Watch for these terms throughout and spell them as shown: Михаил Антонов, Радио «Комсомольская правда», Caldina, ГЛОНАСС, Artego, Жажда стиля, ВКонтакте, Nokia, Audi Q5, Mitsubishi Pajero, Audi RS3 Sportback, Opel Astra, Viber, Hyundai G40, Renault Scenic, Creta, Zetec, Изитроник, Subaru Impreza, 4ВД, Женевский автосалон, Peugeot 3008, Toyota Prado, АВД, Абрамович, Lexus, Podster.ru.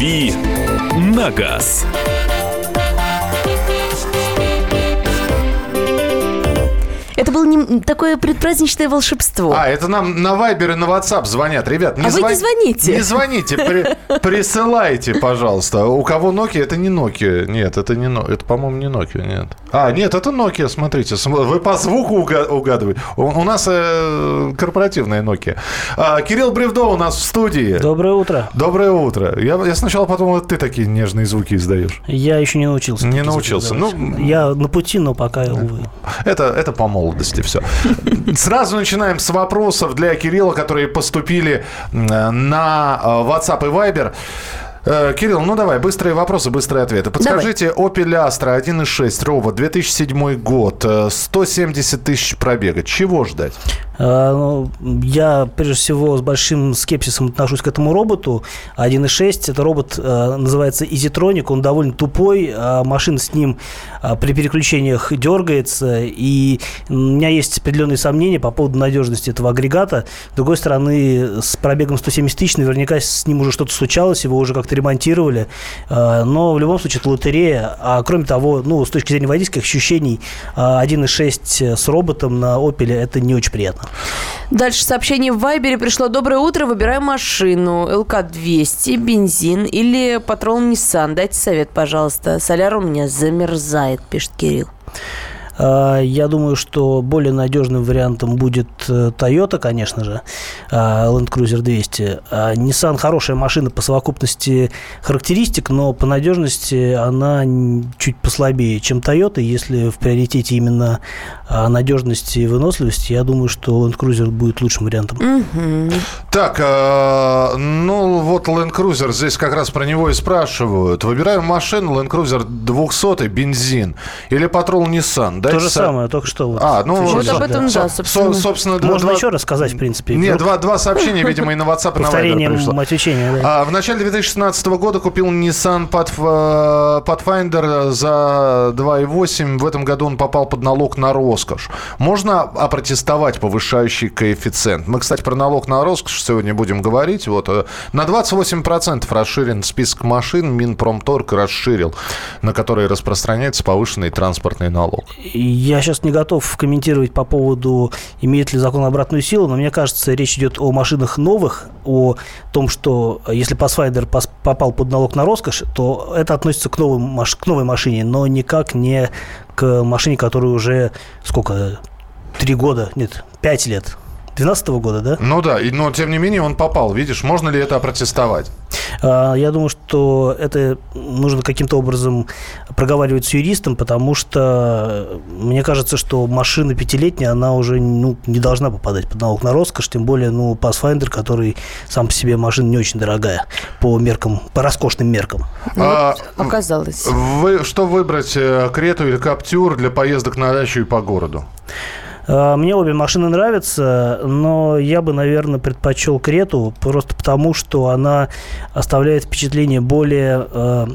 «Дави на газ». Это было не такое предпраздничное волшебство. А, это нам на Viber и на WhatsApp звонят. Ребят, вы не звоните. Не звоните, присылайте, пожалуйста. У кого Nokia, это не Nokia. Нет, это не Nokia. Это, по-моему, не Nokia, нет. А, нет, это Nokia, смотрите. Вы по звуку угадываете. У нас корпоративная Nokia. Кирилл Бревдо у нас в студии. Доброе утро. Доброе утро. Я сначала подумал, ты такие нежные звуки издаешь. Я еще не научился. Не научился. Я на пути, но пока, увы. Это помолвка. Все. Сразу начинаем с вопросов для Кирилла, которые поступили на WhatsApp и Viber. Кирилл, ну давай, быстрые вопросы, быстрые ответы. Подскажите, Opel Astra 1.6 робот, 2007 год, 170 тысяч пробега. Чего ждать? Я, прежде всего, с большим скепсисом отношусь к этому роботу. 1.6, это робот называется Изитроник, он довольно тупой, машина с ним при переключениях дергается, и у меня есть определенные сомнения по поводу надежности этого агрегата. С другой стороны, с пробегом 170 тысяч наверняка с ним уже что-то случалось, его уже как-то ремонтировали, но в любом случае это лотерея. А кроме того, ну, с точки зрения водительских ощущений, 1.6 с роботом на Opel это не очень приятно. Дальше сообщение в Вайбере пришло. Доброе утро, выбираю машину ЛК-200, бензин или патрон Nissan. Дайте совет, пожалуйста. Соляр у меня замерзает, пишет Кирилл. Я думаю, что более надежным вариантом будет Toyota, конечно же, Land Cruiser 200. Nissan хорошая машина по совокупности характеристик, но по надежности она чуть послабее, чем Toyota. Если в приоритете именно надежности и выносливости, я думаю, что Land Cruiser будет лучшим вариантом. Mm-hmm. Так, ну вот Land Cruiser, здесь как раз про него и спрашивают. Выбираем машину Land Cruiser 200, бензин или Patrol Nissan. То же самое, только что. Об этом, да, собственно. Можно еще рассказать, в принципе. Нет, два сообщения, видимо, и на WhatsApp, и на Viber пришло. Отвечения, да. В начале 2016 года купил Nissan Pathfinder за 2,8. В этом году он попал под налог на роскошь. Можно опротестовать повышающий коэффициент? Мы, кстати, про налог на роскошь сегодня будем говорить. Вот. На 28% расширен список машин. Минпромторг расширил, на которые распространяется повышенный транспортный налог. Я сейчас не готов комментировать по поводу, имеет ли закон обратную силу, но мне кажется, речь идет о машинах новых, о том, что если Pathfinder попал под налог на роскошь, то это относится к новой машине, но никак не к машине, которая уже сколько? 5 лет. 2012 года, да? Ну да, но тем не менее он попал, видишь, можно ли это опротестовать? Я думаю, что это нужно каким-то образом проговаривать с юристом, потому что мне кажется, что машина пятилетняя, она уже не должна попадать под налог на роскошь, тем более Pathfinder, который сам по себе машина не очень дорогая по роскошным меркам. Оказалось. Что выбрать, Крету или Каптюр для поездок на дачу и по городу? Мне обе машины нравятся, но я бы, наверное, предпочел Крету, просто потому, что она оставляет впечатление более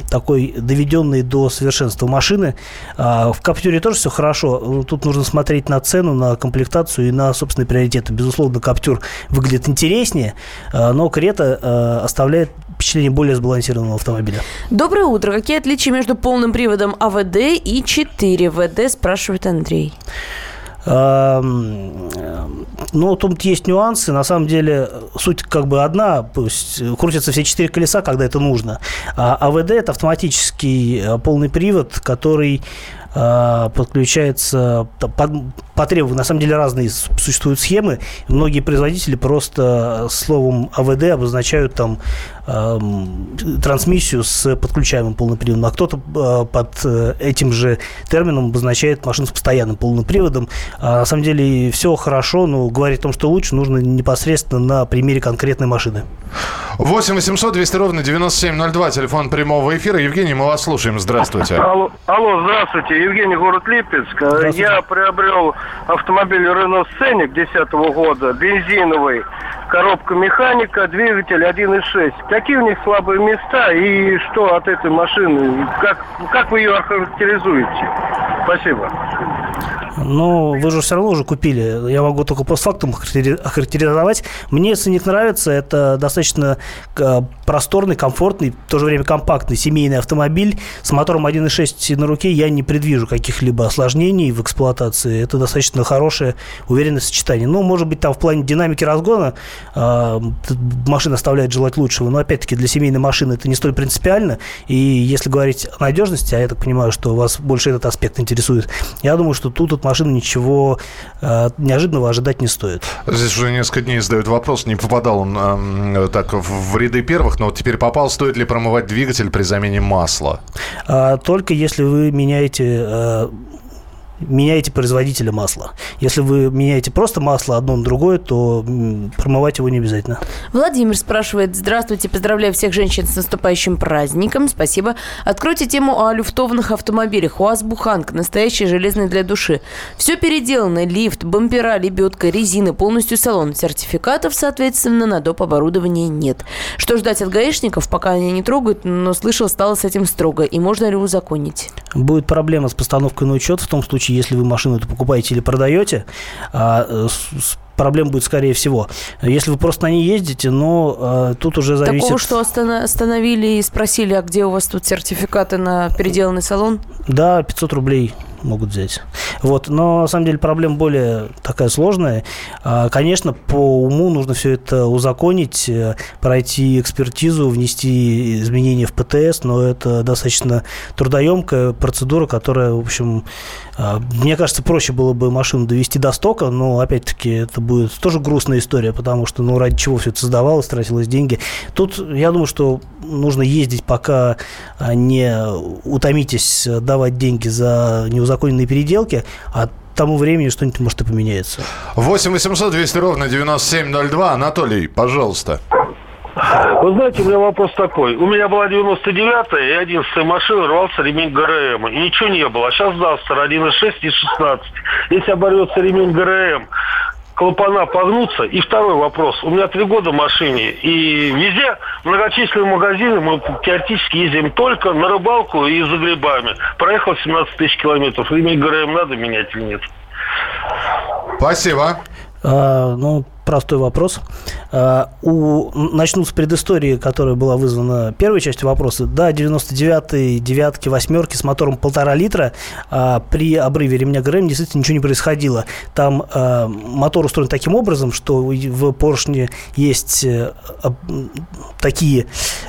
такой доведенной до совершенства машины. В Каптюре тоже все хорошо. Тут нужно смотреть на цену, на комплектацию и на собственные приоритеты. Безусловно, Каптюр выглядит интереснее, но Крета оставляет впечатление более сбалансированного автомобиля. Доброе утро. Какие отличия между полным приводом АВД и 4ВД, спрашивает Андрей. Но тут есть нюансы. На самом деле суть как бы одна. Пусть крутятся все четыре колеса, когда это нужно. А АВД – это автоматический полный привод, который подключается по требованию. На самом деле разные существуют схемы. Многие производители просто словом АВД обозначают там трансмиссию с подключаемым полным приводом, а кто-то под этим же термином обозначает машину с постоянным полным приводом. На самом деле все хорошо, но говорить о том, что лучше, нужно непосредственно на примере конкретной машины. 8-800-200-97-02, телефон прямого эфира. Евгений, мы вас слушаем. Здравствуйте. Алло, здравствуйте. Евгений, город Липецк. Я приобрел автомобиль Renault Scenic 2010 года, бензиновый, коробка механика, двигатель 1.6. Какие у них слабые места и что от этой машины? Как вы ее охарактеризуете? Спасибо. но вы же все равно уже купили. Я могу только постфактум охарактеризовать. Мне Scenic нравится. Это достаточно просторный, комфортный, в то же время компактный семейный автомобиль. С мотором 1.6 на руке я не предвижу каких-либо осложнений в эксплуатации. Это достаточно хорошее, уверенное сочетание. Ну, может быть, там в плане динамики разгона машина оставляет желать лучшего. Но, опять-таки, для семейной машины это не столь принципиально. И если говорить о надежности, а я так понимаю, что вас больше этот аспект интересует, я думаю, что тут от машины ничего неожиданного ожидать не стоит. Здесь уже несколько дней задают вопрос, не попадал он так в ряды первых, но вот теперь попал, стоит ли промывать двигатель при замене масла? Только если вы меняете производителя масла. Если вы меняете просто масло одно на другое, то промывать его не обязательно. Владимир спрашивает. Здравствуйте, поздравляю всех женщин с наступающим праздником. Спасибо. Откройте тему о люфтованных автомобилях. УАЗ-Буханка, настоящий железный для души. Все переделано. Лифт, бампера, лебедка, резина, полностью салон. Сертификатов, соответственно, на доп. Оборудование нет. Что ждать от гаишников, пока они не трогают, но слышал, стало с этим строго. И можно ли узаконить? Будет проблема с постановкой на учет в том случае, если вы машину покупаете или продаете, проблем будет, скорее всего. Если вы просто на ней ездите, но тут уже зависит... Такого, что остановили и спросили, а где у вас тут сертификаты на переделанный салон? Да, 500 рублей могут взять. Вот. Но, на самом деле, проблема более такая сложная. Конечно, по уму нужно все это узаконить, пройти экспертизу, внести изменения в ПТС, но это достаточно трудоемкая процедура, которая, в общем, мне кажется, проще было бы машину довести до стока, но, опять-таки, это будет тоже грустная история, потому что, ну, ради чего все это создавалось, тратилось деньги. Тут, я думаю, что нужно ездить, пока не утомитесь давать деньги за неузаконенные переделки, а к тому времени что-нибудь, может, и поменяется. 8 800 200 ровно 9702. Анатолий, пожалуйста. Вы знаете, у меня вопрос такой. У меня была 99-я и 11-я машина, рвался ремень ГРМ. И ничего не было. Сейчас Duster 1.6 и 16. Если оборвется ремень ГРМ, клапана погнутся. И второй вопрос. У меня 3 года в машине. И везде многочисленные магазины. Мы теоретически ездим только на рыбалку и за грибами. Проехал 17 тысяч километров. Ремень ГРМ надо менять или нет? Спасибо. Простой вопрос. Начну с предыстории, которая была вызвана первой частью вопроса. Да, 99-й, 9-ки, 8-ки с мотором 1,5 литра при обрыве ремня ГРМ действительно ничего не происходило. Там мотор устроен таким образом, что в поршне есть такие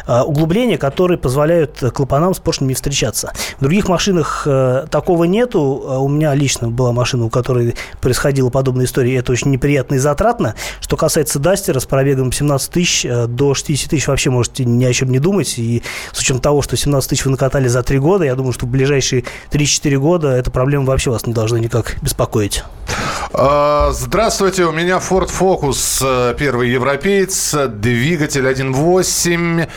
углубления, которые позволяют клапанам с поршнями встречаться. В других машинах такого нету. У меня лично была машина, у которой происходила подобная история. Это очень неприятно и затратно. Что касается Duster, с пробегом 17 тысяч до 60 тысяч вообще можете ни о чем не думать. И с учетом того, что 17 тысяч вы накатали за 3 года, я думаю, что в ближайшие 3-4 года эта проблема вообще вас не должна никак беспокоить. Здравствуйте, у меня Ford Focus, первый европеец, двигатель 1.8,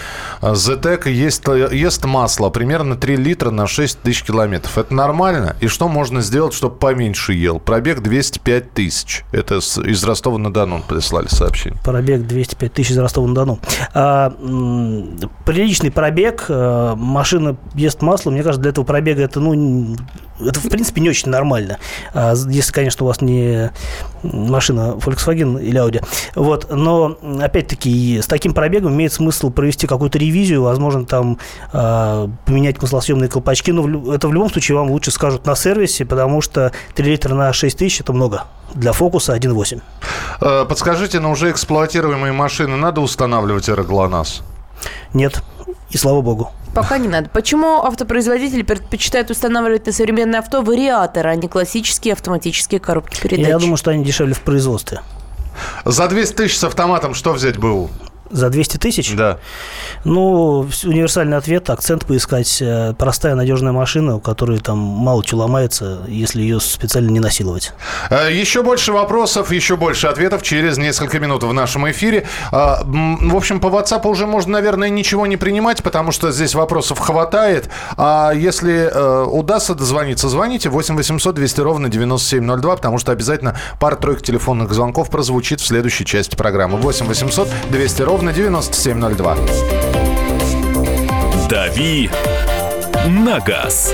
Zetec, ест масло, примерно 3 литра на 6 тысяч километров. Это нормально? И что можно сделать, чтобы поменьше ел? Пробег 205 тысяч. Это из Ростова-на-Дону прислали сообщение. Пробег 205 тысяч из Ростова-на-Дону. Приличный пробег, машина ест масло. Мне кажется, для этого пробега это в принципе не очень нормально. Если, конечно, у вас не машина Volkswagen или Audi. Вот. Но, опять-таки, с таким пробегом имеет смысл провести какую-то ревизию, возможно, там поменять маслосъемные колпачки. Но это в любом случае вам лучше скажут на сервисе, потому что 3 литра на 6 тысяч – это много. Для Фокуса 1.8. Подскажите, на уже эксплуатируемые машины надо устанавливать ГЛОНАСС? Нет. И слава богу. Пока не надо. Почему автопроизводители предпочитают устанавливать на современное авто вариаторы, а не классические автоматические коробки передач? Я думаю, что они дешевле в производстве. За 200 тысяч с автоматом что взять БУ? За 200 тысяч? Да. Ну, универсальный ответ, акцент поискать. Простая, надежная машина, у которой там мало чего ломается, если ее специально не насиловать. Еще больше вопросов, еще больше ответов через несколько минут в нашем эфире. В общем, по WhatsApp уже можно, наверное, ничего не принимать, потому что здесь вопросов хватает. А если удастся дозвониться, звоните 8 800 200 ровно 9702, потому что обязательно пара-тройка телефонных звонков прозвучит в следующей части программы. 8 800 200 ровно на 9702. Дави на газ.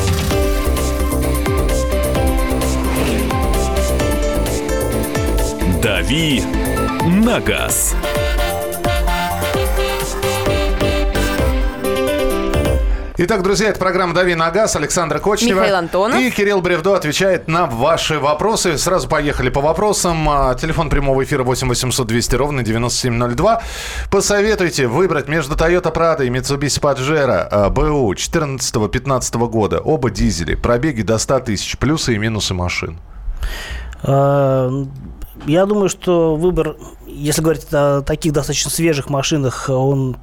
«Дави на газ». Итак, друзья, это программа «Дави на газ». Александра Кочнева, Михаил Антонов и Кирилл Бревдо отвечает на ваши вопросы. Сразу поехали по вопросам. Телефон прямого эфира 8 800 200 ровно 9702. Посоветуйте выбрать между Toyota Prado и Mitsubishi Pajero БУ 14-15 года. Оба дизели. Пробеги до 100 тысяч. Плюсы и минусы машин. Я думаю, что выбор, если говорить о таких достаточно свежих машинах, он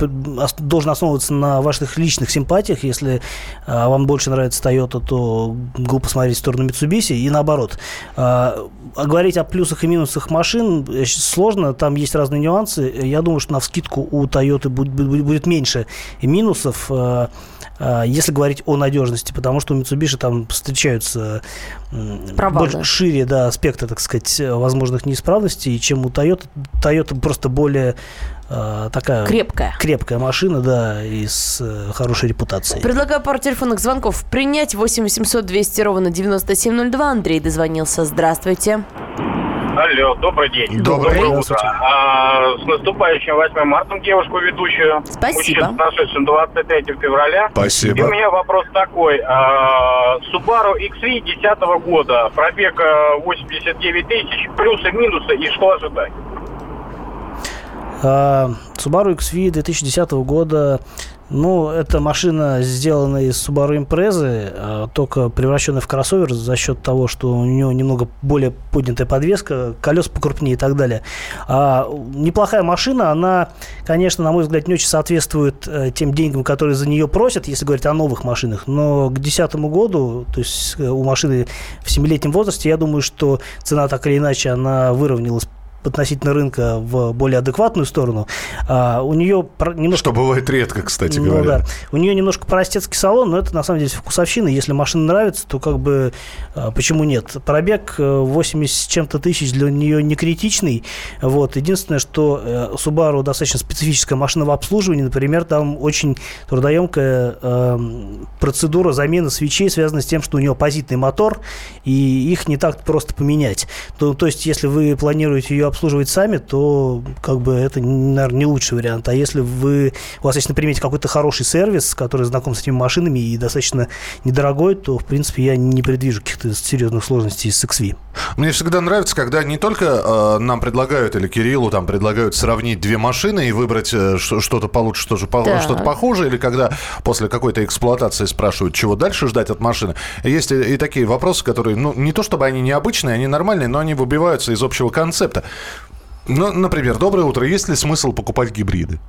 должен основываться на ваших личных симпатиях. Если вам больше нравится Toyota, то глупо смотреть в сторону Mitsubishi и наоборот. Говорить о плюсах и минусах машин сложно, там есть разные нюансы. Я думаю, что навскидку у Toyota будет меньше минусов, если говорить о надежности, потому что у Mitsubishi там встречаются больше, шире спектр, так сказать, возможных неисправностей, чем у Toyota. Toyota просто более такая крепкая машина, да, и с хорошей репутацией. Предлагаю пару телефонных звонков принять. 8 800 200 ровно 9702. Андрей дозвонился. Здравствуйте. Алло, добрый день. Доброе утро. С наступающим 8 марта девушку ведущую. Спасибо. С нашедшим 23 февраля. Спасибо. И у меня вопрос такой. Subaru XV 10 года. Пробег 89 тысяч. Плюсы, минусы и что ожидать? Subaru XV 2010 года. Ну, это машина, сделанная из Subaru Impreza, только превращенная в кроссовер за счет того, что у нее немного более поднятая подвеска, колеса покрупнее и так далее. Неплохая машина, она, конечно, на мой взгляд, не очень соответствует тем деньгам, которые за нее просят, если говорить о новых машинах. Но к 2010 году, то есть у машины в 7-летнем возрасте, я думаю, что цена так или иначе она выровнялась относительно рынка в более адекватную сторону. У нее немножко... Что бывает редко, кстати говоря. Да. У нее немножко простецкий салон, но это на самом деле вкусовщина. Если машина нравится, то как бы почему нет? Пробег 80 с чем-то тысяч для нее не критичный. Вот. Единственное, что Subaru достаточно специфическая машина в обслуживании. Например, там очень трудоемкая процедура замены свечей связана с тем, что у нее оппозитный мотор, и их не так просто поменять. То есть, если вы планируете ее обслуживать сами, то как бы это, наверное, не лучший вариант. А если у вас есть на примете какой-то хороший сервис, который знаком с этими машинами и достаточно недорогой, то, в принципе, я не предвижу каких-то серьезных сложностей с XV. Мне всегда нравится, когда не только нам предлагают, или Кириллу там предлагают сравнить две машины и выбрать что-то получше, что-то похуже, или когда после какой-то эксплуатации спрашивают, чего дальше ждать от машины. Есть и такие вопросы, которые, не то чтобы они необычные, они нормальные, но они выбиваются из общего концепта. Ну, например, доброе утро. Есть ли смысл покупать гибриды?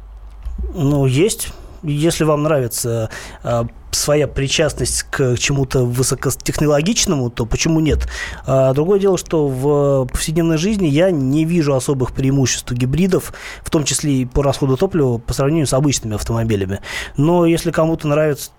Есть. Если вам нравится своя причастность к чему-то высокотехнологичному, то почему нет? Другое дело, что в повседневной жизни я не вижу особых преимуществ гибридов, в том числе и по расходу топлива, по сравнению с обычными автомобилями. Но если кому-то нравятся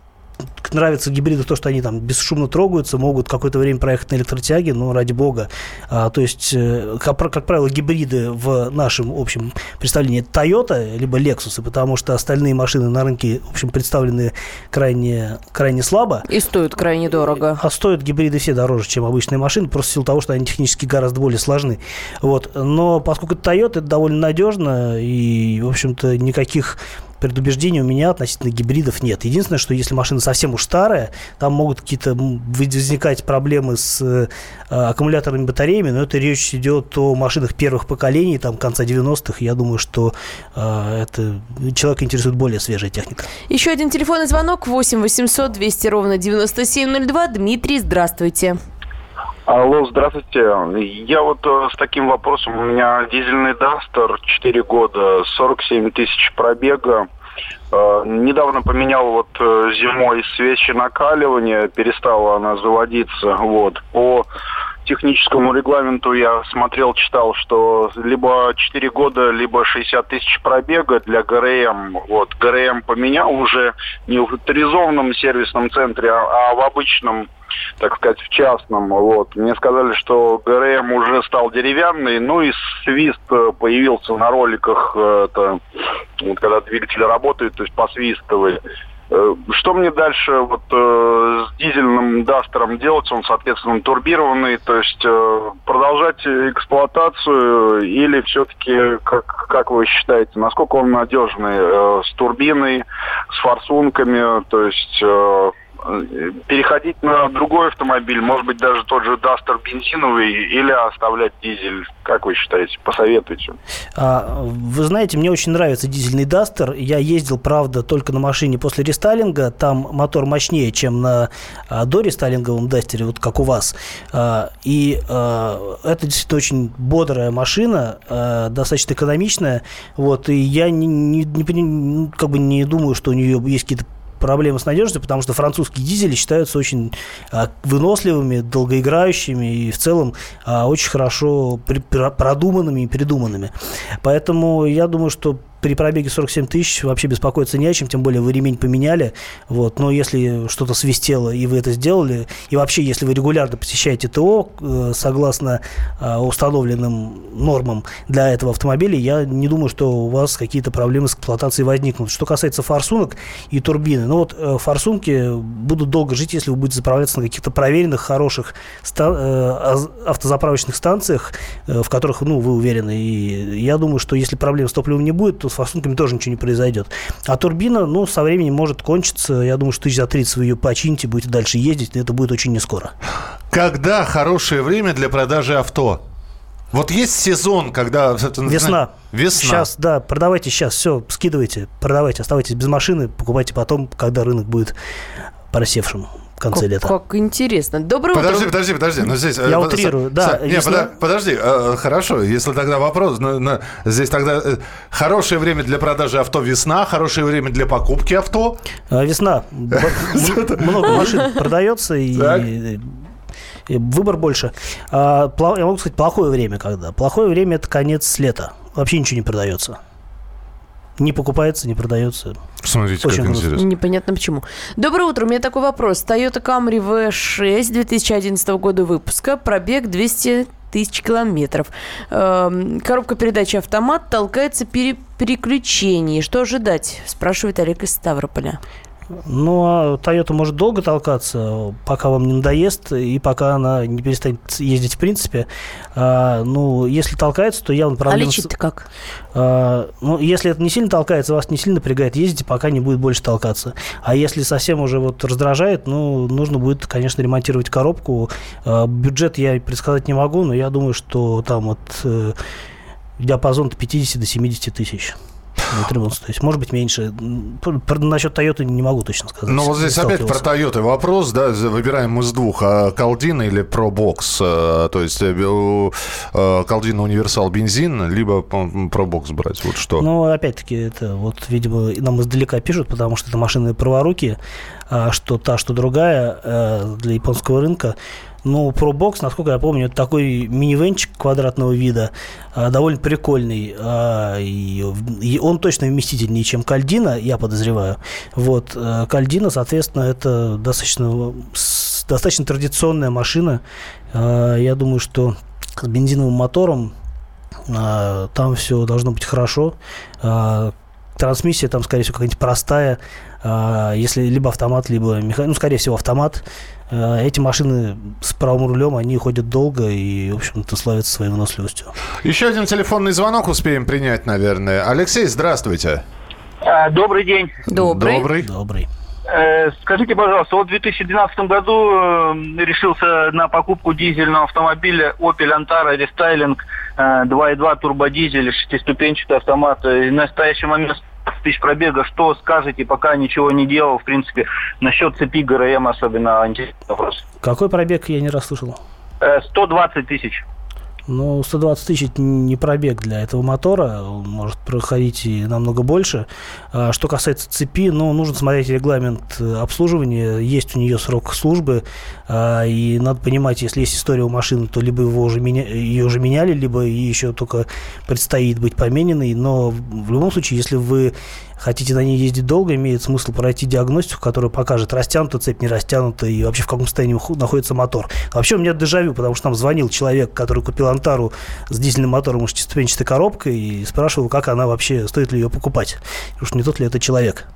гибриды, то, что они там бесшумно трогаются, могут какое-то время проехать на электротяге, ради бога. То есть, как правило, гибриды в нашем общем представлении это Toyota, либо Lexus, потому что остальные машины на рынке, в общем, представлены крайне слабо. И стоят крайне дорого. А стоят гибриды все дороже, чем обычные машины, просто в силу того, что они технически гораздо более сложны. Вот. Но поскольку это Toyota, это довольно надежно, и, в общем-то, никаких предубеждений у меня относительно гибридов нет. Единственное, что если машина совсем уж старая, там могут какие-то возникать проблемы с аккумуляторными батареями, но это речь идет о машинах первых поколений, там, конца 90-х. Я думаю, что это человека интересует более свежая техника. Еще один телефонный звонок. 8 800 200 ровно 9702. Дмитрий, здравствуйте. Алло, здравствуйте. Я вот с таким вопросом. У меня дизельный Duster, 4 года, 47 тысяч пробега. Недавно поменял вот зимой свечи накаливания, перестала она заводиться. Вот. По техническому регламенту я смотрел, читал, что либо 4 года, либо 60 тысяч пробега для ГРМ. Вот. ГРМ поменял уже не в авторизованном сервисном центре, а в обычном, так сказать, в частном. Вот. Мне сказали, что ГРМ уже стал деревянный, ну и свист появился на роликах, это, вот, когда двигатель работает, то есть посвистывает. Что мне дальше вот с дизельным Дастером делать? Он, соответственно, турбированный, то есть продолжать эксплуатацию или все-таки, как вы считаете, насколько он надежный с турбиной, с форсунками, то есть переходить на другой автомобиль, может быть, даже тот же Дастер бензиновый, или оставлять дизель? Как вы считаете? Посоветуйте. Вы знаете, мне очень нравится дизельный Дастер. Я ездил, правда, только на машине после рестайлинга. Там мотор мощнее, чем на дорестайлинговом Дастере, вот как у вас. И это действительно очень бодрая машина, достаточно экономичная. Вот, и я не думаю, что у нее есть какие-то проблемы с надежностью, потому что французские дизели считаются очень выносливыми, долгоиграющими и в целом очень хорошо продуманными и передуманными. Поэтому я думаю, что при пробеге 47 тысяч вообще беспокоиться не о чем, тем более вы ремень поменяли. Вот. Но если что-то свистело, и вы это сделали, и вообще, если вы регулярно посещаете ТО, согласно установленным нормам для этого автомобиля, я не думаю, что у вас какие-то проблемы с эксплуатацией возникнут. Что касается форсунок и турбины, ну вот форсунки будут долго жить, если вы будете заправляться на каких-то проверенных, хороших автозаправочных станциях, в которых, ну, вы уверены. И я думаю, что если проблем с топливом не будет, то с форсунками тоже ничего не произойдет. А турбина, ну, со временем может кончиться. Я думаю, что 30 тысяч вы ее почините, будете дальше ездить, но это будет очень нескоро. Когда хорошее время для продажи авто? Вот есть сезон, когда... Весна. Весна. Сейчас, да, продавайте сейчас, все, скидывайте, продавайте, оставайтесь без машины, покупайте потом, когда рынок будет просевшим. В конце лета. Как интересно. Доброе утро. Подожди. Но здесь, я утрирую. Да, если... Подожди. Хорошо. Если тогда вопрос. Здесь тогда хорошее время для продажи авто весна, хорошее время для покупки авто. Весна. Много машин продается и... Выбор больше. Я могу сказать, плохое время когда. Плохое время – это конец лета. Вообще ничего не продается. Не покупается, не продается. Смотрите, очень как грустно. Интересно. Непонятно почему. Доброе утро. У меня такой вопрос. Toyota Camry V6 2011 года выпуска. Пробег 200 тысяч километров. Коробка передач автомат. Толкается при переключении. Что ожидать? Спрашивает Олег из Ставрополя. Ну, а Toyota может долго толкаться, пока вам не надоест, и пока она не перестанет ездить в принципе. Ну, если толкается, то явно проблема... А лечить-то как? Ну, если это не сильно толкается, вас не сильно напрягает, ездите, пока не будет больше толкаться. А если совсем уже вот раздражает, ну, нужно будет, конечно, ремонтировать коробку. Бюджет я предсказать не могу, но я думаю, что там от диапазона 50 до 70 тысяч. То есть, может быть, меньше. Насчет Toyota не могу точно сказать. Но вот здесь опять про Toyota вопрос, да, выбираем мы из двух, Caldina или ProBox, то есть Caldina универсал бензин, либо ProBox брать, вот что. Ну, опять-таки, это вот, видимо, нам издалека пишут, потому что это машины праворукие, что та, что другая для японского рынка. Ну, ProBox, насколько я помню, это такой минивенчик квадратного вида, довольно прикольный, и он точно вместительнее, чем Кальдина, я подозреваю. Вот, Кальдина, соответственно, это достаточно традиционная машина, я думаю, что с бензиновым мотором там все должно быть хорошо. Трансмиссия там, скорее всего, какая-нибудь простая, если либо автомат, либо механик, ну, скорее всего, автомат. Эти машины с правым рулем, они ходят долго и, в общем-то, славятся своей выносливостью. Еще один телефонный звонок успеем принять, наверное. Алексей, здравствуйте. Добрый день. Добрый. Скажите, пожалуйста, вот в 2012 году решился на покупку дизельного автомобиля Opel Antara рестайлинг 2.2 турбодизель, шестиступенчатый автомат. И в настоящий момент 100 тысяч пробега. Что скажете, пока ничего не делал, в принципе, насчет цепи ГРМ особенно интересный вопрос. Какой пробег, я не расслышал? 120 тысяч. Но 120 тысяч не пробег для этого мотора, он может проходить и намного больше. Что касается цепи, ну, нужно смотреть регламент обслуживания, есть у нее срок службы, и надо понимать, если есть история у машины, то либо ее уже меняли, либо еще только предстоит быть помененной, но в любом случае, если вы хотите на ней ездить долго, имеет смысл пройти диагностику, которая покажет, растянута цепь, не растянута, и вообще в каком состоянии находится мотор. Вообще у меня дежавю, потому что нам звонил человек, который купил Антару с дизельным мотором и шестиступенчатой коробкой, и спрашивал, как она вообще, стоит ли ее покупать. Уж не тот ли это человек.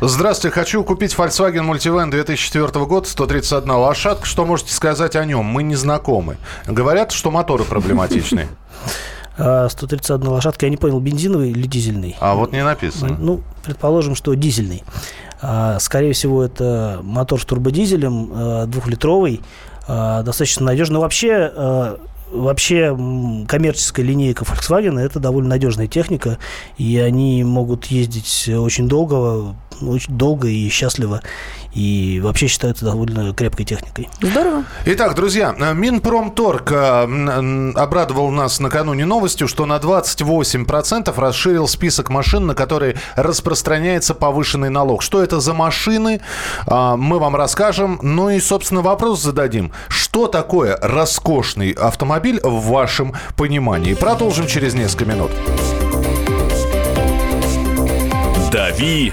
Здравствуйте, хочу купить Volkswagen Multivan 2004 года, 131 лошадка. Что можете сказать о нем? Мы не знакомы. Говорят, что моторы проблематичные. 131 лошадка, я не понял, бензиновый или дизельный? А вот не написано. Ну, предположим, что дизельный. Скорее всего, это мотор с турбодизелем, двухлитровый, достаточно надежный. Но вообще коммерческая линейка Volkswagen – это довольно надежная техника, и они могут ездить очень долго и счастливо, и вообще считаются довольно крепкой техникой. Здорово. Итак, друзья, Минпромторг обрадовал нас накануне новостью, что на 28% расширил список машин, на которые распространяется повышенный налог. Что это за машины, мы вам расскажем. Ну и, собственно, вопрос зададим. Что такое роскошный автомобиль в вашем понимании? Продолжим через несколько минут. «Дави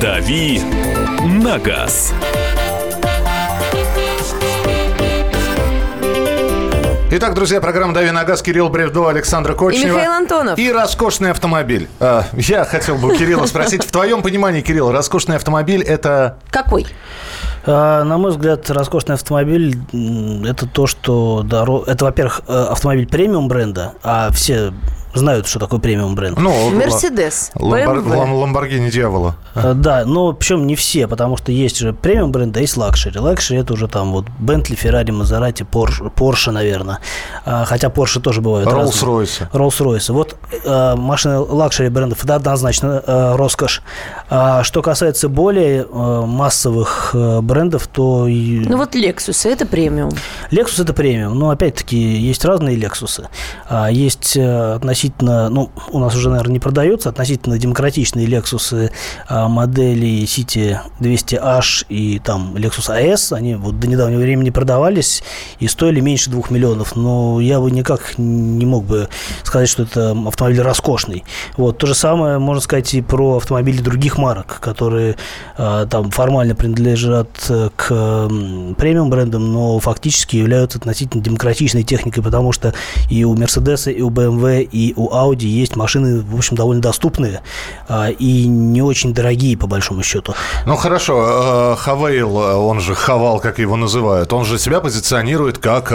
«Дави на газ». Итак, друзья, программа «Дави на газ». Кирилл Бревдо, Александра Кочнева. И Михаил Антонов. И роскошный автомобиль. Я хотел бы Кирилла спросить. В твоем понимании, Кирилл, роскошный автомобиль – это… Какой? На мой взгляд, роскошный автомобиль – это то, что… Это, во-первых, автомобиль премиум бренда, а все… Знают, что такое премиум бренд. Мерседес, Lamborghini дьявола. Да, но причем не все, потому что есть же премиум бренд, а есть лакшери. Лакшери это уже там вот Бентли, Феррари, Мазерати, Порше, наверное. Хотя Порше тоже бывают. Роллс-Ройсы. Вот машины лакшери брендов, это однозначно роскошь. Что касается более массовых брендов, то… Ну вот Lexus, это премиум. Lexus это премиум, но опять-таки есть разные Lexus. Есть относительно, ну, у нас уже, наверное, не продается, относительно демократичные Lexus модели City 200H и там Lexus AS, они вот до недавнего времени продавались и стоили меньше 2 миллионов, но я бы никак не мог бы сказать, что это автомобиль роскошный. Вот, то же самое можно сказать и про автомобили других марок, которые там формально принадлежат к премиум брендам, но фактически являются относительно демократичной техникой, потому что и у Mercedes, и у BMW, и у Audi есть машины, в общем, довольно доступные и не очень дорогие, по большому счету. Ну, хорошо. Хавейл, он же Хавал, как его называют, он же себя позиционирует как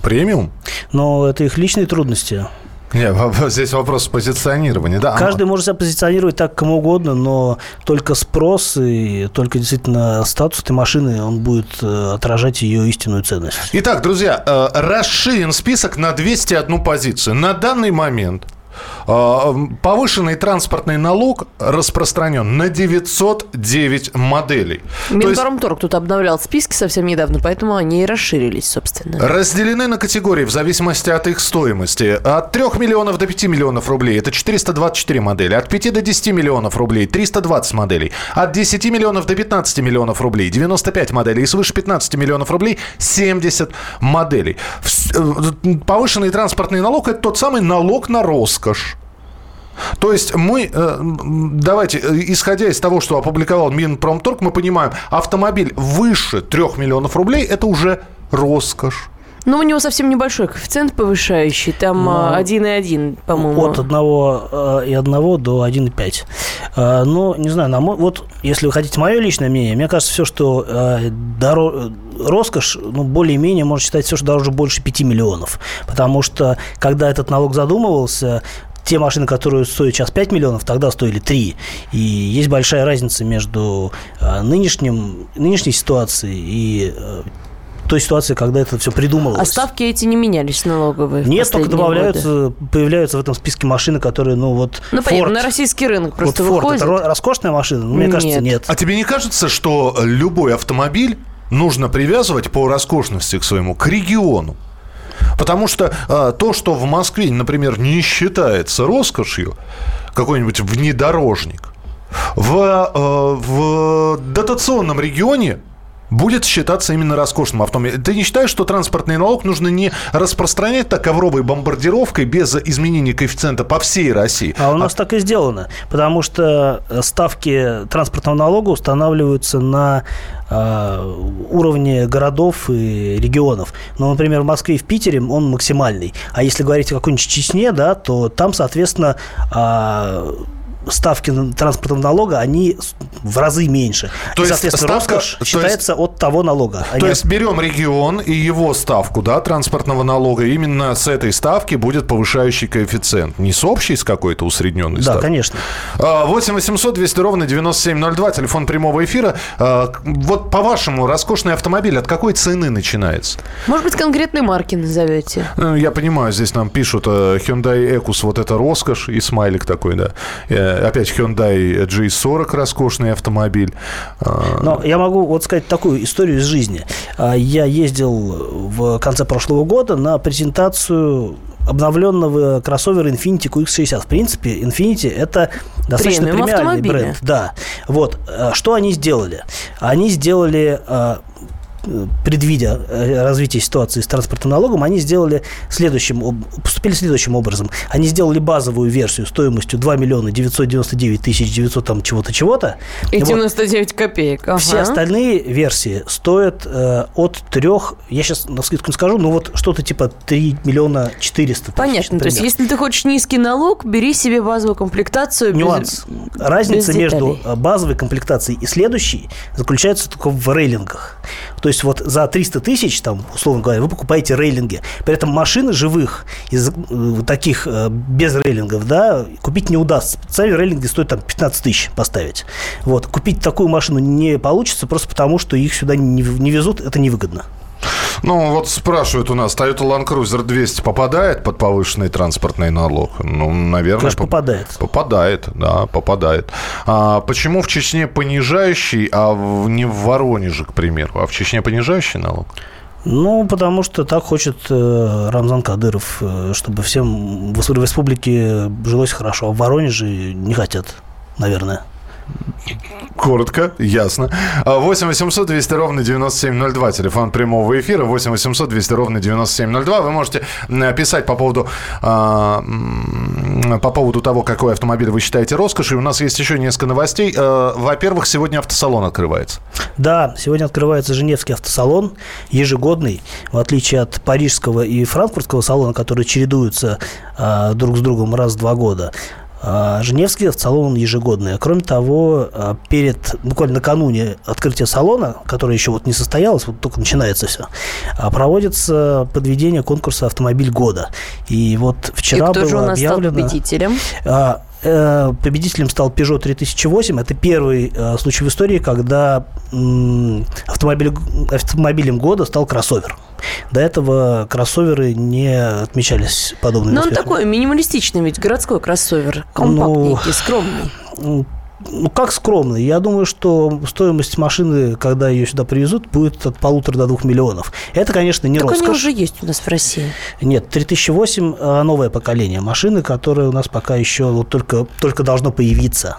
премиум? Но это их личные трудности. Нет, здесь вопрос позиционирования. Да, каждый может себя позиционировать так, кому угодно, но только спрос и только действительно статус этой машины, он будет отражать ее истинную ценность. Итак, друзья, расширен список на 201 позицию. На данный момент Повышенный транспортный налог распространен на 909 моделей. Минпромторг тут обновлял списки совсем недавно, поэтому они и расширились, собственно. Разделены на категории в зависимости от их стоимости. От 3 миллионов до 5 миллионов рублей – это 424 модели. От 5 до 10 миллионов рублей – 320 моделей. От 10 миллионов до 15 миллионов рублей – 95 моделей. И свыше 15 миллионов рублей – 70 моделей. Повышенный транспортный налог – это тот самый налог на роскошь. То есть мы, давайте, исходя из того, что опубликовал Минпромторг, мы понимаем, автомобиль выше 3 миллионов рублей – это уже роскошь. Но у него совсем небольшой коэффициент повышающий, там 1,1, по-моему. От 1,1 до 1,5. Ну, не знаю, вот если вы хотите мое личное мнение, мне кажется, все, что роскошь, ну, более-менее можно считать все, что дороже больше 5 миллионов. Потому что, когда этот налог задумывался, те машины, которые стоят сейчас 5 миллионов, тогда стоили 3. И есть большая разница между нынешней ситуацией и той ситуации, когда это все придумывалось. А ставки эти не менялись налоговые? Нет, только появляются в этом списке машины, которые, Ford, понятно, на российский рынок просто выходят. Ford, это роскошная машина? Мне кажется, нет. А тебе не кажется, что любой автомобиль нужно привязывать по роскошности к своему, к региону? Потому что то, что в Москве, например, не считается роскошью, какой-нибудь внедорожник, в дотационном регионе будет считаться именно роскошным автомобилем. Ты не считаешь, что транспортный налог нужно не распространять так ковровой бомбардировкой без изменения коэффициента по всей России? А у нас так и сделано, потому что ставки транспортного налога устанавливаются на уровне городов и регионов. Но, например, в Москве и в Питере он максимальный. А если говорить о какой-нибудь Чечне, да, то там, соответственно, ставки транспортного налога, они в разы меньше. То есть, соответственно, роскошь считается от того налога. То есть, берем регион и его ставку, да, транспортного налога, именно с этой ставки будет повышающий коэффициент. Не с общей, с какой-то усредненной ставки. Да, конечно. 8 800 200 ровно 9702, телефон прямого эфира. Вот, по-вашему, роскошный автомобиль от какой цены начинается? Может быть, конкретные марки назовете? Я понимаю, здесь нам пишут Hyundai Equus, вот это роскошь, и смайлик такой, да. Опять Hyundai G40, роскошный автомобиль. Но я могу вот сказать такую историю из жизни. Я ездил в конце прошлого года на презентацию обновленного кроссовера Infiniti QX60. В принципе, Infiniti – это достаточно премиальный бренд. Да. Вот. Что они сделали? Они сделали, предвидя развитие ситуации с транспортным налогом, они сделали поступили следующим образом. Они сделали базовую версию стоимостью 2 миллиона 999 тысяч 900 там чего-то. И 99 копеек. Ага. Все остальные версии стоят от 3, я сейчас на вскидку не скажу, но вот что-то типа 3 миллиона 400 тысяч. Понятно, например. То есть если ты хочешь низкий налог, бери себе базовую комплектацию. Нюанс. Разница между базовой комплектацией и следующей заключается только в рейлингах. То есть вот за 300 тысяч, там, условно говоря, вы покупаете рейлинги. При этом машин живых, из таких без рейлингов, да, купить не удастся. Сами рейлинги стоят там 15 тысяч поставить. Вот. Купить такую машину не получится просто потому, что их сюда не везут, это невыгодно. Ну, вот спрашивают у нас, Toyota Land Cruiser 200 попадает под повышенный транспортный налог? Ну, наверное... Конечно, попадает. Попадает, да, попадает. А почему в Чечне понижающий, а не в Воронеже, к примеру? А в Чечне понижающий налог? Ну, потому что так хочет Рамзан Кадыров, чтобы всем в республике жилось хорошо, а в Воронеже не хотят, наверное. Коротко, ясно. 8 800 200 ровно 9702. Телефон прямого эфира. 8 800 200 ровно 9702. Вы можете писать по поводу того, какой автомобиль вы считаете роскошью. У нас есть еще несколько новостей. Во-первых, сегодня автосалон открывается. Да, сегодня открывается Женевский автосалон. Ежегодный. В отличие от парижского и франкфуртского салона, которые чередуются друг с другом раз в 2 года. Женевский автосалон ежегодный. Кроме того, буквально накануне открытия салона, которое еще вот не состоялось, вот только начинается все, проводится подведение конкурса «Автомобиль года». И вот вчера было объявлено... И кто же у нас стал победителем? победителем стал Peugeot 3008. Это первый случай в истории, когда автомобилем года стал кроссовер. До этого кроссоверы не отмечались подобными успехами. Но он такой минималистичный, ведь городской кроссовер, компактненький, скромный. Ну, как скромный. Я думаю, что стоимость машины, когда ее сюда привезут, будет от 1,5 до 2 миллионов. Это, конечно, не роскошь. Так они уже есть у нас в России. Нет, 3008 – новое поколение машины, которое у нас пока еще вот только должно появиться.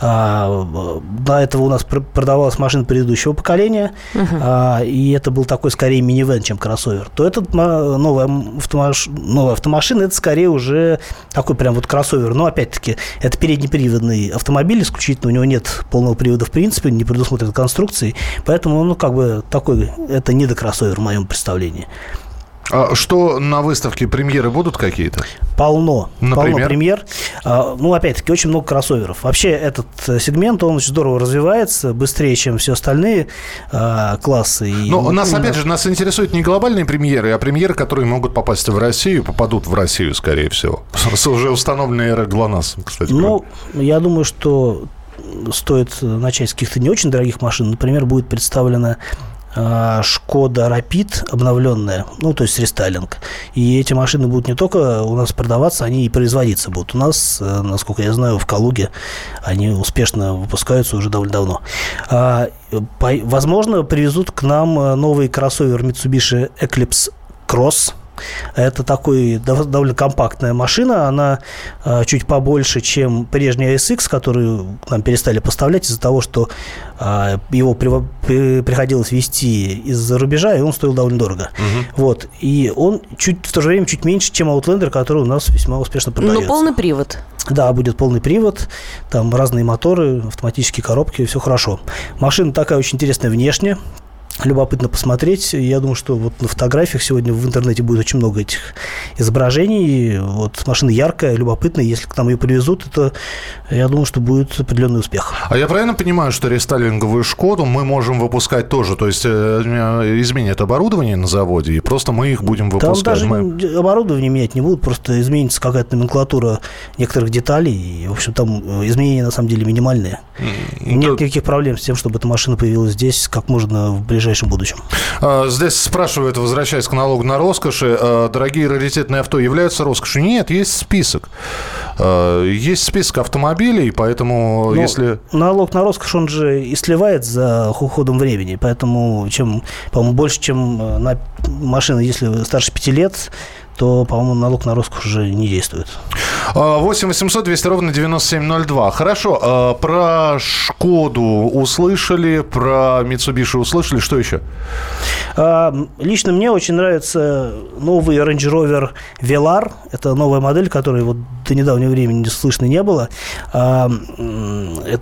До этого у нас продавалась машина предыдущего поколения, и это был такой скорее минивэн, чем кроссовер. То эта новая автомашина – это скорее уже такой прям вот кроссовер. Но, опять-таки, это переднеприводный автомобиль исключительно, у него нет полного привода в принципе, не предусмотрен конструкцией, поэтому он, ну, как бы такой, это не до кроссовер в моем представлении. А что на выставке, премьеры будут какие-то? Полно премьер. Ну, опять-таки, очень много кроссоверов. Вообще, этот сегмент, он очень здорово развивается, быстрее, чем все остальные классы. Но нас, опять же, нас интересуют не глобальные премьеры, а премьеры, которые могут попасть в Россию, попадут в Россию, скорее всего. С уже установленной эрой ГЛОНАСС, кстати. Ну, я думаю, что стоит начать с каких-то не очень дорогих машин. Например, будет представлена Шкода Рапид обновленная, ну, то есть рестайлинг. И эти машины будут не только у нас продаваться, они и производиться будут. У нас, насколько я знаю, в Калуге они успешно выпускаются уже довольно давно. Возможно, привезут к нам новый кроссовер Mitsubishi Eclipse Cross. Это такой довольно компактная машина. Она чуть побольше, чем прежняя SX, которую нам перестали поставлять из-за того, что его приходилось везти из-за рубежа, и он стоил довольно дорого. Угу. Вот. И он в то же время чуть меньше, чем Outlander, который у нас весьма успешно продается. Но полный привод. Да, будет полный привод. Там разные моторы, автоматические коробки, все хорошо. Машина такая очень интересная внешне. Любопытно посмотреть. Я думаю, что вот на фотографиях сегодня в интернете будет очень много этих изображений. Вот машина яркая, любопытная. Если к нам ее привезут, это, я думаю, что будет определенный успех. А я правильно понимаю, что рестайлинговую «Шкоду» мы можем выпускать тоже? То есть изменят оборудование на заводе, и просто мы их будем выпускать? Там даже оборудование менять не будут, просто изменится какая-то номенклатура некоторых деталей. И, в общем, там изменения, на самом деле, минимальные. Нет никаких проблем с тем, чтобы эта машина появилась здесь как можно в ближайшем будущем. Здесь спрашивают, возвращаясь к налогу на роскоши, дорогие раритетные авто являются роскошью? Нет, есть список. Есть список автомобилей, поэтому если... Налог на роскошь, он же и сливает за ходом времени, поэтому чем, по-моему, больше, чем на машины, если старше 5 лет, то, по-моему, налог на роскошь уже не действует. 8 800 200 ровно 9702. Хорошо, про «Шкоду» услышали, про «Митсубиши» услышали, что еще? Лично мне очень нравится новый Range Rover Velar. Это новая модель, которой вот до недавнего времени слышно не было. Это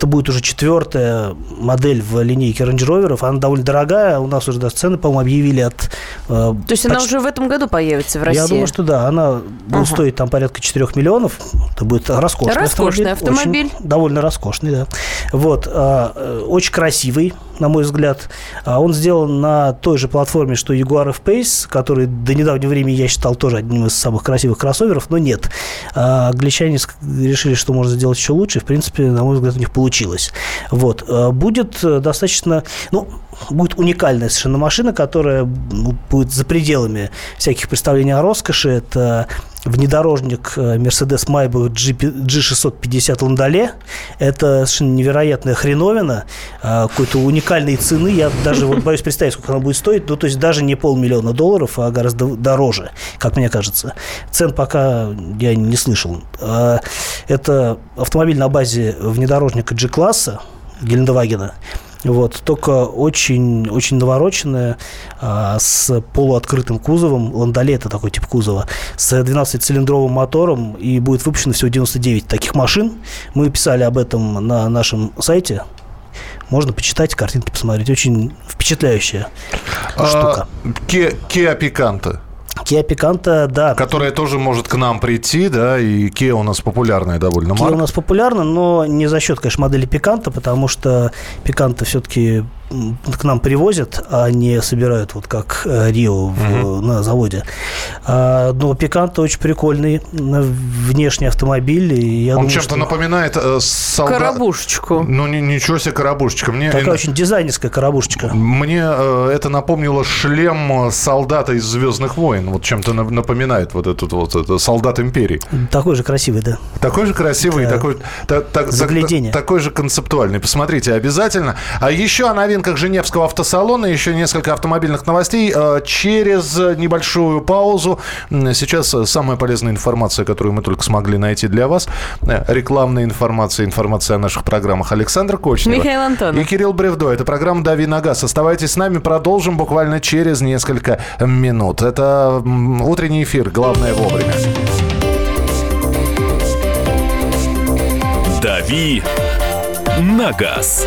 будет уже 4-я модель в линейке Range Rover'ов. Она довольно дорогая, у нас уже даже цены, по-моему, объявили от... То есть она уже в этом году появится в России? Я думаю, что да, она будет стоить там порядка 4 миллионов. Это будет роскошный автомобиль. Очень, довольно роскошный, да. Вот, очень красивый, на мой взгляд. Он сделан на той же платформе, что Jaguar F-Pace, который до недавнего времени я считал тоже одним из самых красивых кроссоверов, но нет. Англичане решили, что можно сделать еще лучше. В принципе, на мой взгляд, у них получилось. Вот. Будет достаточно... будет уникальная совершенно машина, которая будет за пределами всяких представлений о роскоши. Это внедорожник Mercedes Maybach G650 Landale. Это совершенно невероятная хреновина какой-то уникальной цены. Я даже боюсь представить, сколько она будет стоить. Ну, то есть даже не $500,000, а гораздо дороже, как мне кажется. Цен пока я не слышал. Это автомобиль на базе внедорожника G-класса Гелендвагена. Вот, только очень навороченная, с полуоткрытым кузовом. Ландоле – это такой тип кузова. С 12-цилиндровым мотором. И будет выпущено всего 99 таких машин. Мы писали об этом на нашем сайте. Можно почитать, картинки посмотреть. Очень впечатляющая штука. Kia Picanto. Kia Picanto, да. Которая тоже может к нам прийти, да, и Kia у нас популярная довольно. Kia у нас популярна, но не за счет, конечно, модели Picanto, потому что Picanto все-таки к нам привозят, а не собирают, вот как Рио на заводе. Но Пиканто очень прикольный внешний автомобиль. И я думаю, чем-то напоминает коробушечку. Ну, ничего себе коробушечка. Такая очень дизайнерская коробушечка. Мне это напомнило шлем солдата из «Звездных войн». Вот чем-то напоминает вот этот вот это солдат империи. Такой же красивый, да. Такой же красивый, да. И такой же концептуальный. Посмотрите обязательно. А еще, наверное, как Женевского автосалона, еще несколько автомобильных новостей. Через небольшую паузу. Сейчас самая полезная информация, которую мы только смогли найти для вас. Рекламная информация, информация о наших программах. Александра Кочнева, Михаил Антонов и Кирилл Бревдо. Это программа «Дави на газ». Оставайтесь с нами, продолжим буквально через несколько минут. Это утренний эфир. Главное вовремя. «Дави на газ».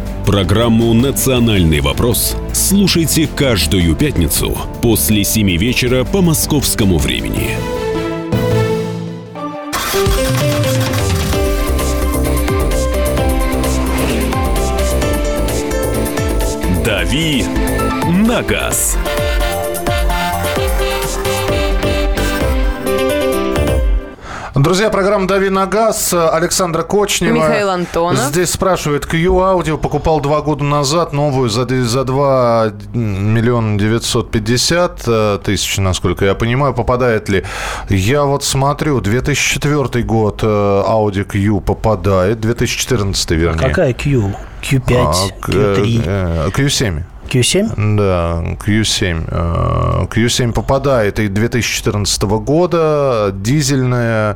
Программу «Национальный вопрос» слушайте каждую пятницу после 7 вечера по московскому времени. «Дави на газ». Друзья, программа «Дави на газ». Александра Кочнева. Михаил Антонов. Здесь спрашивает. Q-Audio покупал 2 года назад новую за 2 миллиона 950 тысяч, насколько я понимаю. Попадает ли? Я вот смотрю. 2004 год Audi Q попадает. 2014, вернее. Какая Q? Q5, Q3. Q7. Q7? Да, Q7. Q7 попадает и 2014 года, дизельная,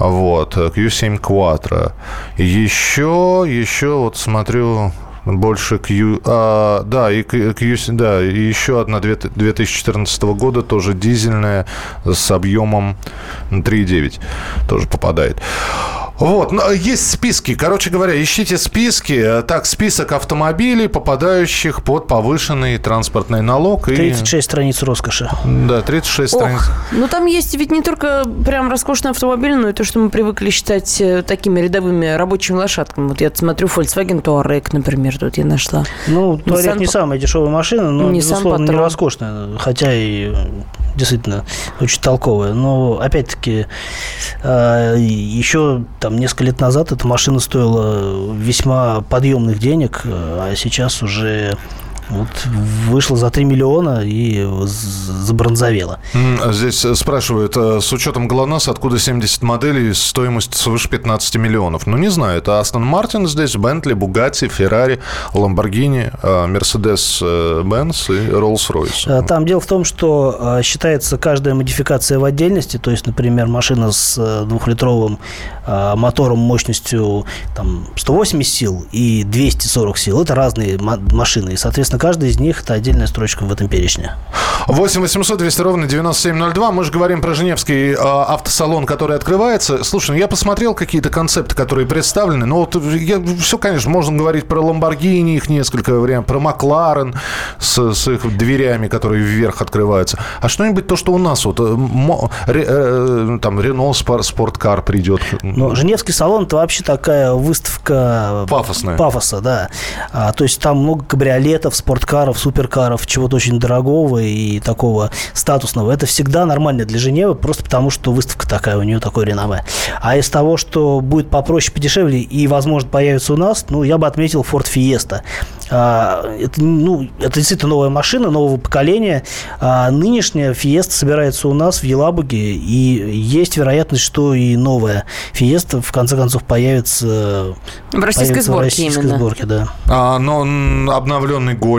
вот, Q7 Quattro. Еще вот смотрю, больше Q... да, и Q7, да, и еще одна 2014 года, тоже дизельная, с объемом 3,9, тоже попадает. Вот, есть списки. Короче говоря, ищите списки. Так, список автомобилей, попадающих под повышенный транспортный налог. 36 страниц роскоши. Да, 36 страниц. Ну, там есть ведь не только прям роскошные автомобили, но и то, что мы привыкли считать такими рядовыми рабочими лошадками. Вот я смотрю Volkswagen Touareg, например, тут я нашла. Ну, Touareg не самая дешевая машина, но, безусловно, не роскошная. Хотя и действительно очень толковая. Но, опять-таки, еще... Там несколько лет назад эта машина стоила весьма подъемных денег, а сейчас уже вот вышла за 3 миллиона и забронзовела. Здесь спрашивают, с учетом ГЛОНАСС, откуда 70 моделей стоимость свыше 15 миллионов? Ну, не знаю, это Астон Мартин здесь, Бентли, Бугатти, Феррари, Ламборгини, Мерседес, Бенц и Роллс-Ройс. Там дело в том, что считается каждая модификация в отдельности, то есть, например, машина с двухлитровым мотором мощностью там, 180 сил и 240 сил. Это разные машины, и, соответственно, каждый из них – это отдельная строчка в этом перечне. 8 800 200 ровно 9702. Мы же говорим про Женевский автосалон, который открывается. Слушай, ну я посмотрел какие-то концепты, которые представлены. Ну, вот все, конечно, можно говорить про Lamborghini, их несколько вариантов, про McLaren с их дверями, которые вверх открываются. А что-нибудь то, что у нас вот там Renault Sportcar придет. Ну, Женевский салон – это вообще такая выставка пафосная. Пафоса, да. То есть там много кабриолетов, спорткаров, суперкаров, чего-то очень дорогого и такого статусного. Это всегда нормально для Женевы, просто потому, что выставка такая, у нее такое реноме. А из того, что будет попроще, подешевле и, возможно, появится у нас, ну, я бы отметил Ford Fiesta. Это действительно новая машина, нового поколения. Нынешняя Fiesta собирается у нас в Елабуге, и есть вероятность, что и новая Fiesta, в конце концов, появится в российской сборке, да. Но обновленный Golf.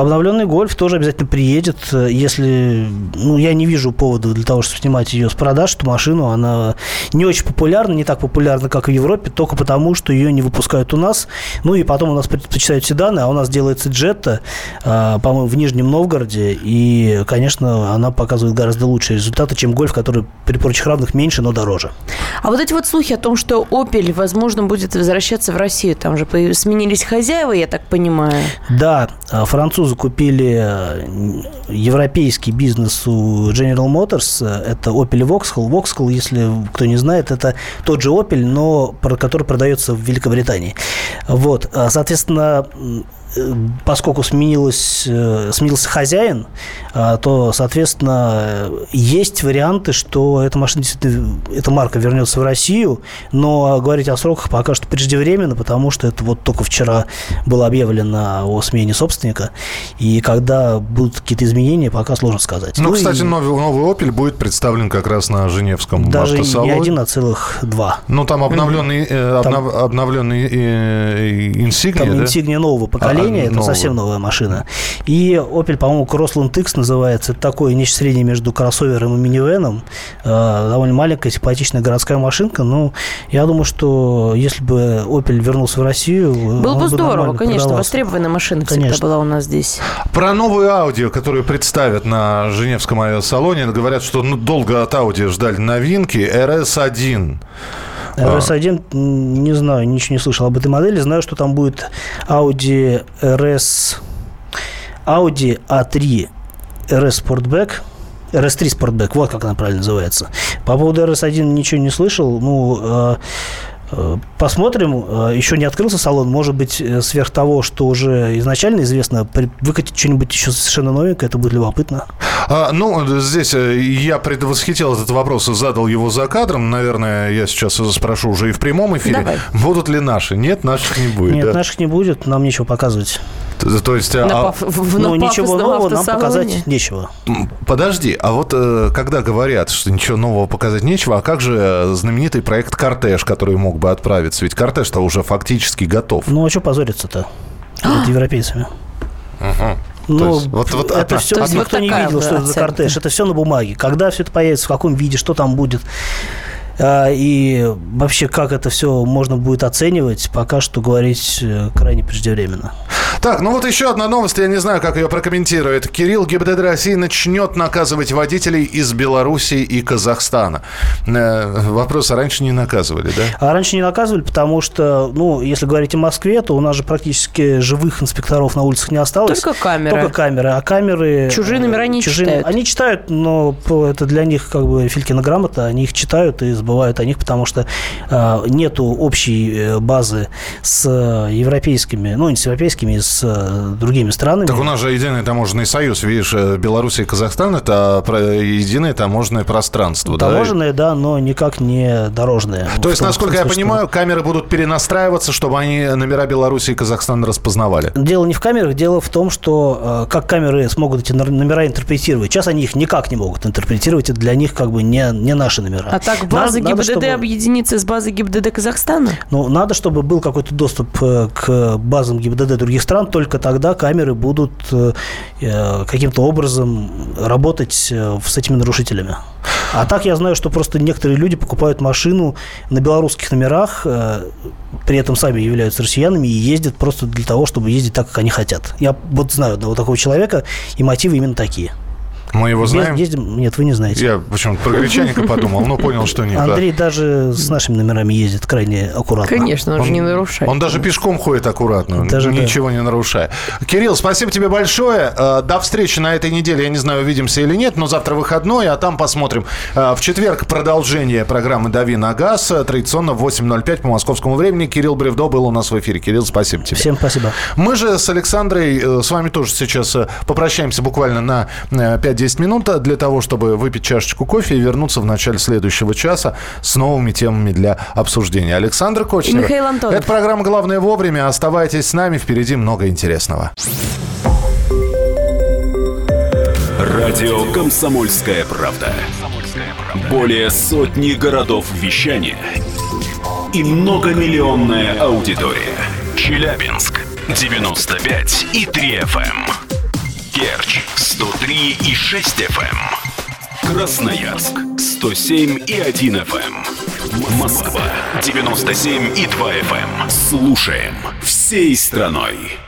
Обновленный Golf тоже обязательно приедет. Если, ну, я не вижу повода для того, чтобы снимать ее с продаж, эту машину. Она не очень популярна, не так популярна, как в Европе, только потому, что ее не выпускают у нас. Ну и потом у нас предпочитают седаны, а у нас делается Jetta, по-моему, в Нижнем Новгороде. И, конечно, она показывает гораздо лучшие результаты, чем Golf, который при прочих равных меньше, но дороже. А вот эти вот слухи о том, что Opel, возможно, будет возвращаться в Россию, там же сменились хозяева, я так понимаю. Да, французы купили европейский бизнес у General Motors, это Opel Vauxhall. Vauxhall, если кто не знает, это тот же Opel, но который продается в Великобритании. Вот, соответственно, поскольку сменился хозяин, то, соответственно, есть варианты, что эта машина, действительно, эта марка вернется в Россию, но говорить о сроках пока что преждевременно, потому что это вот только вчера было объявлено о смене собственника, и когда будут какие-то изменения, пока сложно сказать. Ну, кстати, новый Opel будет представлен как раз на Женевском автосалоне. Даже не один, а целых два. Ну, там обновленный Insignia, там Insignia нового поколения. Это совсем новая машина. И Opel, по-моему, Crossland X называется. Это такое нечто среднее между кроссовером и минивеном. Довольно маленькая, симпатичная городская машинка. Но я думаю, что если бы Opel вернулся в Россию, было бы здорово, конечно. Продавался. Востребованная машина всегда была у нас здесь. Про новую Audi, которую представят на Женевском авиасалоне, говорят, что долго от Audi ждали новинки. RS1. RS1, не знаю, ничего не слышал об этой модели. Знаю, что там будет Audi A3 RS Sportback, RS3 Sportback, вот как она правильно называется. По поводу RS1 ничего не слышал. Ну, посмотрим. Еще не открылся салон. Может быть, сверх того, что уже изначально известно, выкатить что-нибудь еще совершенно новенькое. Это будет любопытно. Ну, здесь я предвосхитил этот вопрос и задал его за кадром. Наверное, я сейчас спрошу уже и в прямом эфире. Давай. Будут ли наши? Нет, наших не будет. Нет, да? Наших не будет. Нам нечего показывать. То есть, ну, ничего нового нам показать нечего. Подожди, а вот когда говорят, что ничего нового показать нечего, а как же знаменитый проект «Кортеж», который мог бы отправиться? Ведь «Кортеж»-то уже фактически готов. Ну, а что позориться-то перед европейцами? Ага. Ну, вот это все, никто не видел, что это за «Кортеж». Это все на бумаге. Когда все это появится, в каком виде, что там будет... И вообще, как это все можно будет оценивать, пока что говорить крайне преждевременно. Так, ну вот еще одна новость, я не знаю, как ее прокомментирует. Кирилл, ГИБДД России начнет наказывать водителей из Белоруссии и Казахстана. Вопрос, а раньше не наказывали, да? А раньше не наказывали, потому что, ну, если говорить о Москве, то у нас же практически живых инспекторов на улицах не осталось. Только камеры. А камеры... Чужие номера не читают. Они читают, но это для них как бы Филькина грамота, они их читают и забывают о них, потому что нету общей базы с европейскими, ну, не с европейскими, с другими странами. Так у нас же единый таможенный союз, видишь, Беларусь и Казахстан – это единое таможенное пространство. Таможенное, да, но никак не дорожное. То есть, насколько я понимаю, камеры будут перенастраиваться, чтобы они номера Беларуси и Казахстана распознавали. Дело не в камерах, дело в том, что как камеры смогут эти номера интерпретировать. Сейчас они их никак не могут интерпретировать, это для них как бы не наши номера. А так база ГИБДД объединится с базой ГИБДД Казахстана? Ну, надо, чтобы был какой-то доступ к базам ГИБДД других стран, только тогда камеры будут каким-то образом работать с этими нарушителями. А так я знаю, что просто некоторые люди покупают машину на белорусских номерах, при этом сами являются россиянами и ездят просто для того, чтобы ездить так, как они хотят. Я вот знаю одного такого человека, и мотивы именно такие. Мы его знаем? Нет, вы не знаете. Я почему-то про гречаника подумал, но понял, что нет. Андрей даже с нашими номерами ездит крайне аккуратно. Конечно, он же не нарушает. Он даже пешком ходит аккуратно, даже ничего не нарушая. Кирилл, спасибо тебе большое. До встречи на этой неделе. Я не знаю, увидимся или нет, но завтра выходной, а там посмотрим. В четверг продолжение программы «Дави на газ». Традиционно в 8:05 по московскому времени. Кирилл Бревдо был у нас в эфире. Кирилл, спасибо тебе. Всем спасибо. Мы же с Александрой с вами тоже сейчас попрощаемся буквально на 5-10 минут для того, чтобы выпить чашечку кофе и вернуться в начале следующего часа с новыми темами для обсуждения. Александра Кочнева. И Михаил Антонов. Это программа «Главное вовремя». Оставайтесь с нами. Впереди много интересного. Радио «Комсомольская правда». Более сотни городов вещания и многомиллионная аудитория. Челябинск 95.3 FM. Керчь 103,6 FM, Красноярск 107,1 FM, Москва 97,2 FM. Слушаем всей страной.